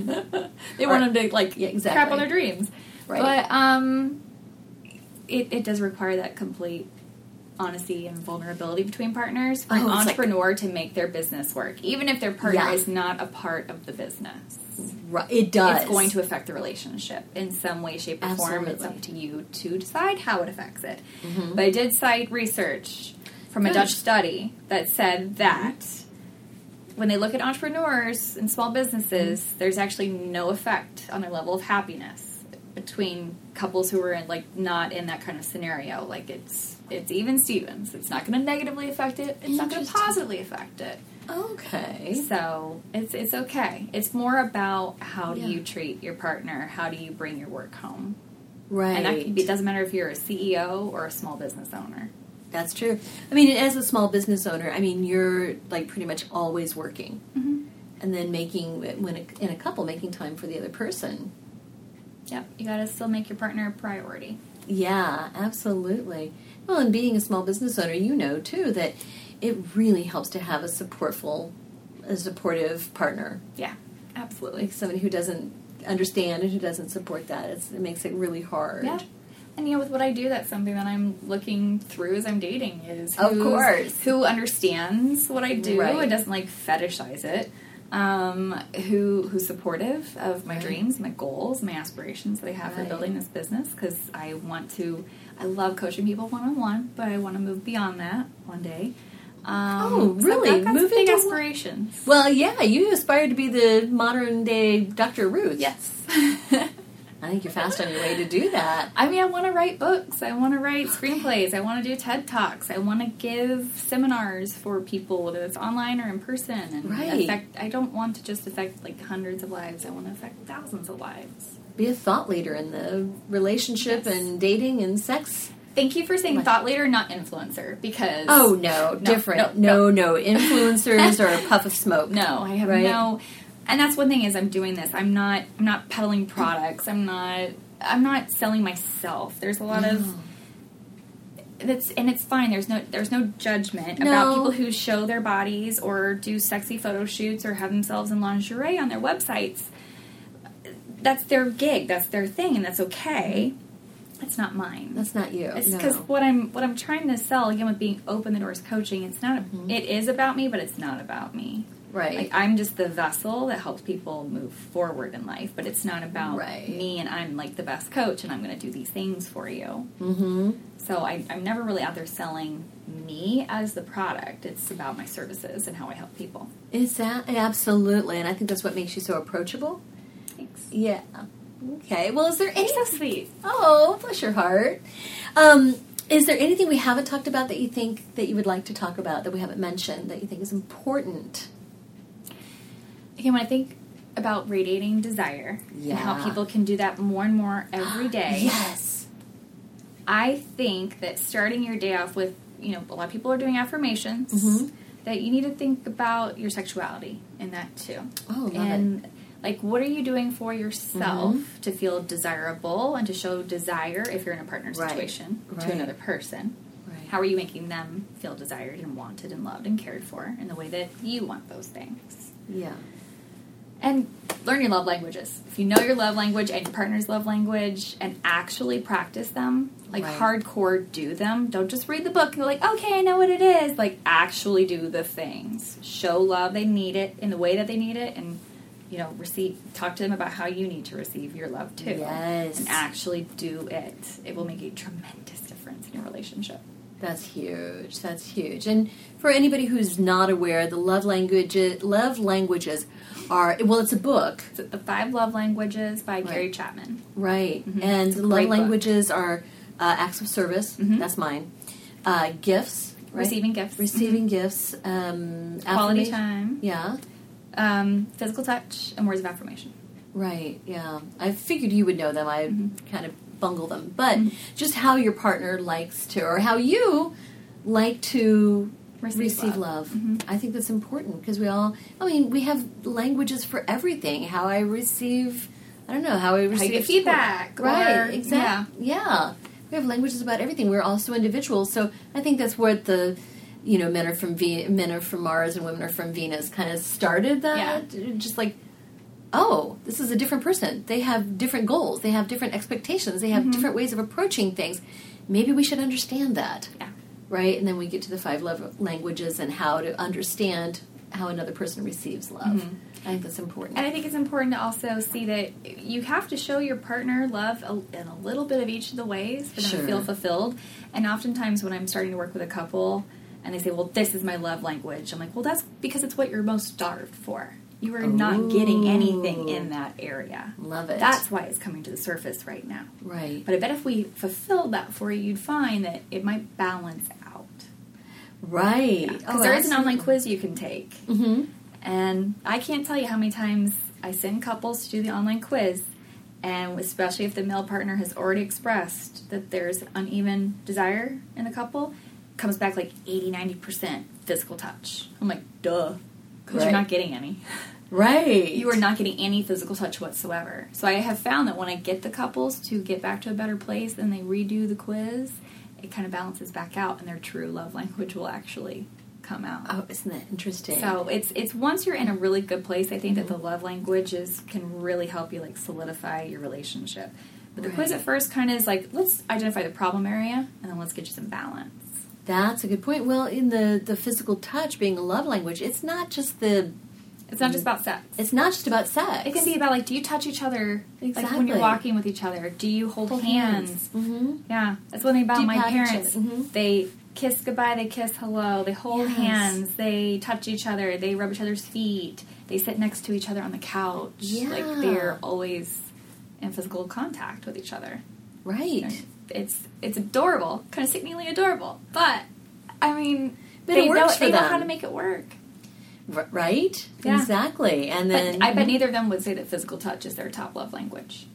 They or, want them to, like, yeah, exactly. crap on their dreams. Right. But um it, it does require that complete honesty and vulnerability between partners for oh, an entrepreneur, like, to make their business work, even if their partner yeah. is not a part of the business. Right. It does. It's going to affect the relationship in some way, shape, or Absolutely. form. It's up to you to decide how it affects it. Mm-hmm. But I did cite research from a Good. Dutch study that said that mm-hmm. when they look at entrepreneurs and small businesses, mm-hmm. there's actually no effect on their level of happiness between couples who are in, like, not in that kind of scenario. Like, it's it's even Stevens. It's not going to negatively affect it. It's not going to positively affect it. Okay. So it's it's okay. It's more about how do yeah. you treat your partner, how do you bring your work home. Right. And that can be, it doesn't matter if you're a C E O or a small business owner. That's true. I mean, as a small business owner, I mean, you're, like, pretty much always working. Mm-hmm. And then making, when it, in a couple, making time for the other person. Yep. You got to still make your partner a priority. Yeah, absolutely. Well, and being a small business owner, you know, too, that... it really helps to have a supportful, a supportive partner. Yeah, absolutely. Like somebody who doesn't understand and who doesn't support that. It's, it makes it really hard. Yeah. And, you know, with what I do, that's something that I'm looking through as I'm dating is of course. who understands what I do right. and doesn't, like, fetishize it, um, who who's supportive of my right. dreams, my goals, my aspirations that I have right. for building this business, because I want to, I love coaching people one-on-one, but I want to move beyond that one day. Um, oh, really? So I've got Moving big aspirations. Well, yeah, you aspire to be the modern-day Doctor Ruth. Yes. I think you're fast on your way to do that. I mean, I want to write books. I want to write screenplays. I want to do TED Talks. I want to give seminars for people, whether it's online or in person. And right. affect, I don't want to just affect, like, hundreds of lives. I want to affect thousands of lives. Be a thought leader in the relationship yes. and dating and sex Thank you for saying like, thought leader, not influencer, because... Oh, no, no different. No, no, no. no. Influencers are a puff of smoke. No, I have right? no... And that's one thing is I'm doing this. I'm not I'm not peddling products. I'm not I'm not selling myself. There's a lot no. of... That's, and it's fine. There's no there's no judgment no. about people who show their bodies or do sexy photo shoots or have themselves in lingerie on their websites. That's their gig. That's their thing, and that's okay. That's not mine. That's not you. It's because no. what I'm what I'm trying to sell again with being Open the Doors Coaching. It's not. Mm-hmm. It is about me, but it's not about me. Right. Like, I'm just the vessel that helps people move forward in life, but it's not about right. me and I'm like the best coach and I'm going to do these things for you. Mm-hmm. So I, I'm never really out there selling me as the product. It's about my services and how I help people. Is that absolutely? And I think that's what makes you so approachable. Thanks. Yeah. Okay. Well, is there any? You're so sweet. Oh, bless your heart. Um, is there anything we haven't talked about that you think that you would like to talk about that we haven't mentioned that you think is important? Okay, when I think about radiating desire yeah. and how people can do that more and more every day, yes, I think that starting your day off with, you know, a lot of people are doing affirmations, mm-hmm. that you need to think about your sexuality in that too. Oh, love and it. Like, what are you doing for yourself mm-hmm. to feel desirable and to show desire if you're in a partner situation right. to right. another person? Right. How are you making them feel desired and wanted and loved and cared for in the way that you want those things? Yeah. And learn your love languages. If you know your love language and your partner's love language and actually practice them, like right. hardcore do them. Don't just read the book and go like, okay, I know what it is. Like, actually do the things. Show love. They need it in the way that they need it. And, you know, receive. Talk to them about how you need to receive your love, too. Yes. And actually do it. It will make a tremendous difference in your relationship. That's huge. That's huge. And for anybody who's not aware, the love languages love languages are, well, it's a book. It's The Five Love Languages by right. Gary Chapman. Right. Mm-hmm. And the love languages book. are uh, acts of service. Mm-hmm. That's mine. Uh, gifts. Right? Receiving gifts. Receiving mm-hmm. gifts. Um, Quality time. Yeah. Um, physical touch and words of affirmation. Right. Yeah. I figured you would know them. I mm-hmm. kind of bungle them, but mm-hmm. just how your partner likes to, or how you like to receive, receive love. love. Mm-hmm. I think that's important because we all, I mean, we have languages for everything. How I receive, I don't know, how I receive how you feedback. Or, right, exactly. Yeah. yeah. We have languages about everything. We're also individuals. So I think that's what the, you know, men are from Ve- men are from Mars and women are from Venus kind of started that. Yeah. Just like, oh, this is a different person. They have different goals. They have different expectations. They have mm-hmm. different ways of approaching things. Maybe we should understand that. Yeah. Right? And then we get to the five love languages and how to understand how another person receives love. Mm-hmm. I think that's important. And I think it's important to also see that you have to show your partner love in a little bit of each of the ways for them sure. to feel fulfilled. And oftentimes when I'm starting to work with a couple and they say, well, this is my love language, I'm like, well, that's because it's what you're most starved for. You are Ooh. Not getting anything in that area. Love it. That's why it's coming to the surface right now. Right. But I bet if we fulfilled that for you, you'd find that it might balance out. Right. Because yeah. oh, there absolutely. Is an online quiz you can take. Mm-hmm. And I can't tell you how many times I send couples to do the online quiz, and especially if the male partner has already expressed that there's uneven desire in the couple, comes back like eighty, ninety percent physical touch. I'm like, duh. Because right. you're not getting any. Right. You are not getting any physical touch whatsoever. So I have found that when I get the couples to get back to a better place and they redo the quiz, it kind of balances back out and their true love language will actually come out. Oh, isn't that interesting? So it's it's once you're in a really good place, I think mm-hmm. that the love languages can really help you like solidify your relationship. But the right. quiz at first kind of is like, let's identify the problem area and then let's get you some balance. That's a good point. Well, in the, the physical touch being a love language, it's not just the... It's not just about sex. It's not just about sex. It can be about, like, do you touch each other? Exactly. Like, when you're walking with each other, do you hold, hold hands? hands. Mm-hmm. Yeah. That's one thing about my parents. Mm-hmm. They kiss goodbye, they kiss hello, they hold yes. hands, they touch each other, they rub each other's feet, they sit next to each other on the couch. Yeah. Like, they're always in physical contact with each other. Right. You know, It's it's adorable, kind of sickeningly adorable. But I mean, but they, it works know, for they them. know how to make it work, R- right? Yeah. Exactly. And then but I bet neither of them would say that physical touch is their top love language.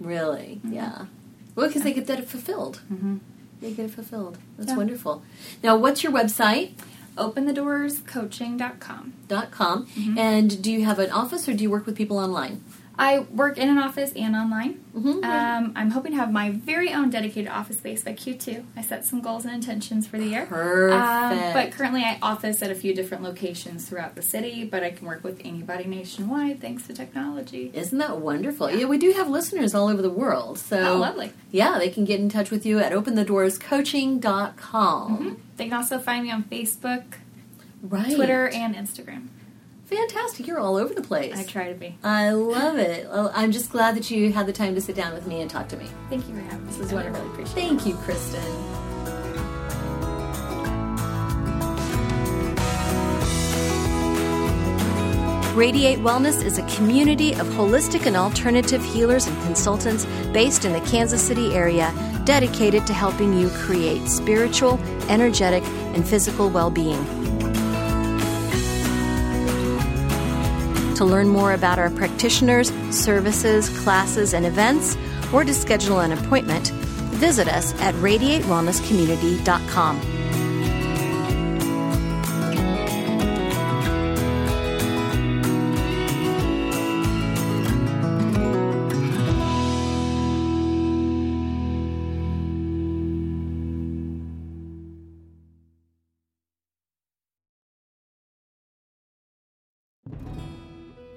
Really? Mm-hmm. Yeah. Well, because they get that fulfilled. Mm-hmm. They get it fulfilled. That's yeah. wonderful. Now, what's your website? open the doors coaching dot com. Dot com. Mm-hmm. And do you have an office, or do you work with people online? I work in an office and online. Mm-hmm. Um, I'm hoping to have my very own dedicated office space by Q two. I set some goals and intentions for the year. Perfect. Um, but currently I office at a few different locations throughout the city, but I can work with anybody nationwide thanks to technology. Isn't that wonderful? Yeah, yeah we do have listeners all over the world. So, oh, lovely. Yeah, they can get in touch with you at open the doors coaching dot com. Mm-hmm. They can also find me on Facebook, right. Twitter, and Instagram. Fantastic. You're all over the place. I try to be. I love it. Well, I'm just glad that you had the time to sit down with me and talk to me. Thank you for having me. This was wonderful. I really appreciate it. Thank you, Kristen. Radiate Wellness is a community of holistic and alternative healers and consultants based in the Kansas City area, dedicated to helping you create spiritual, energetic, and physical well-being. To learn more about our practitioners, services, classes, and events, or to schedule an appointment, visit us at radiate wellness community dot com.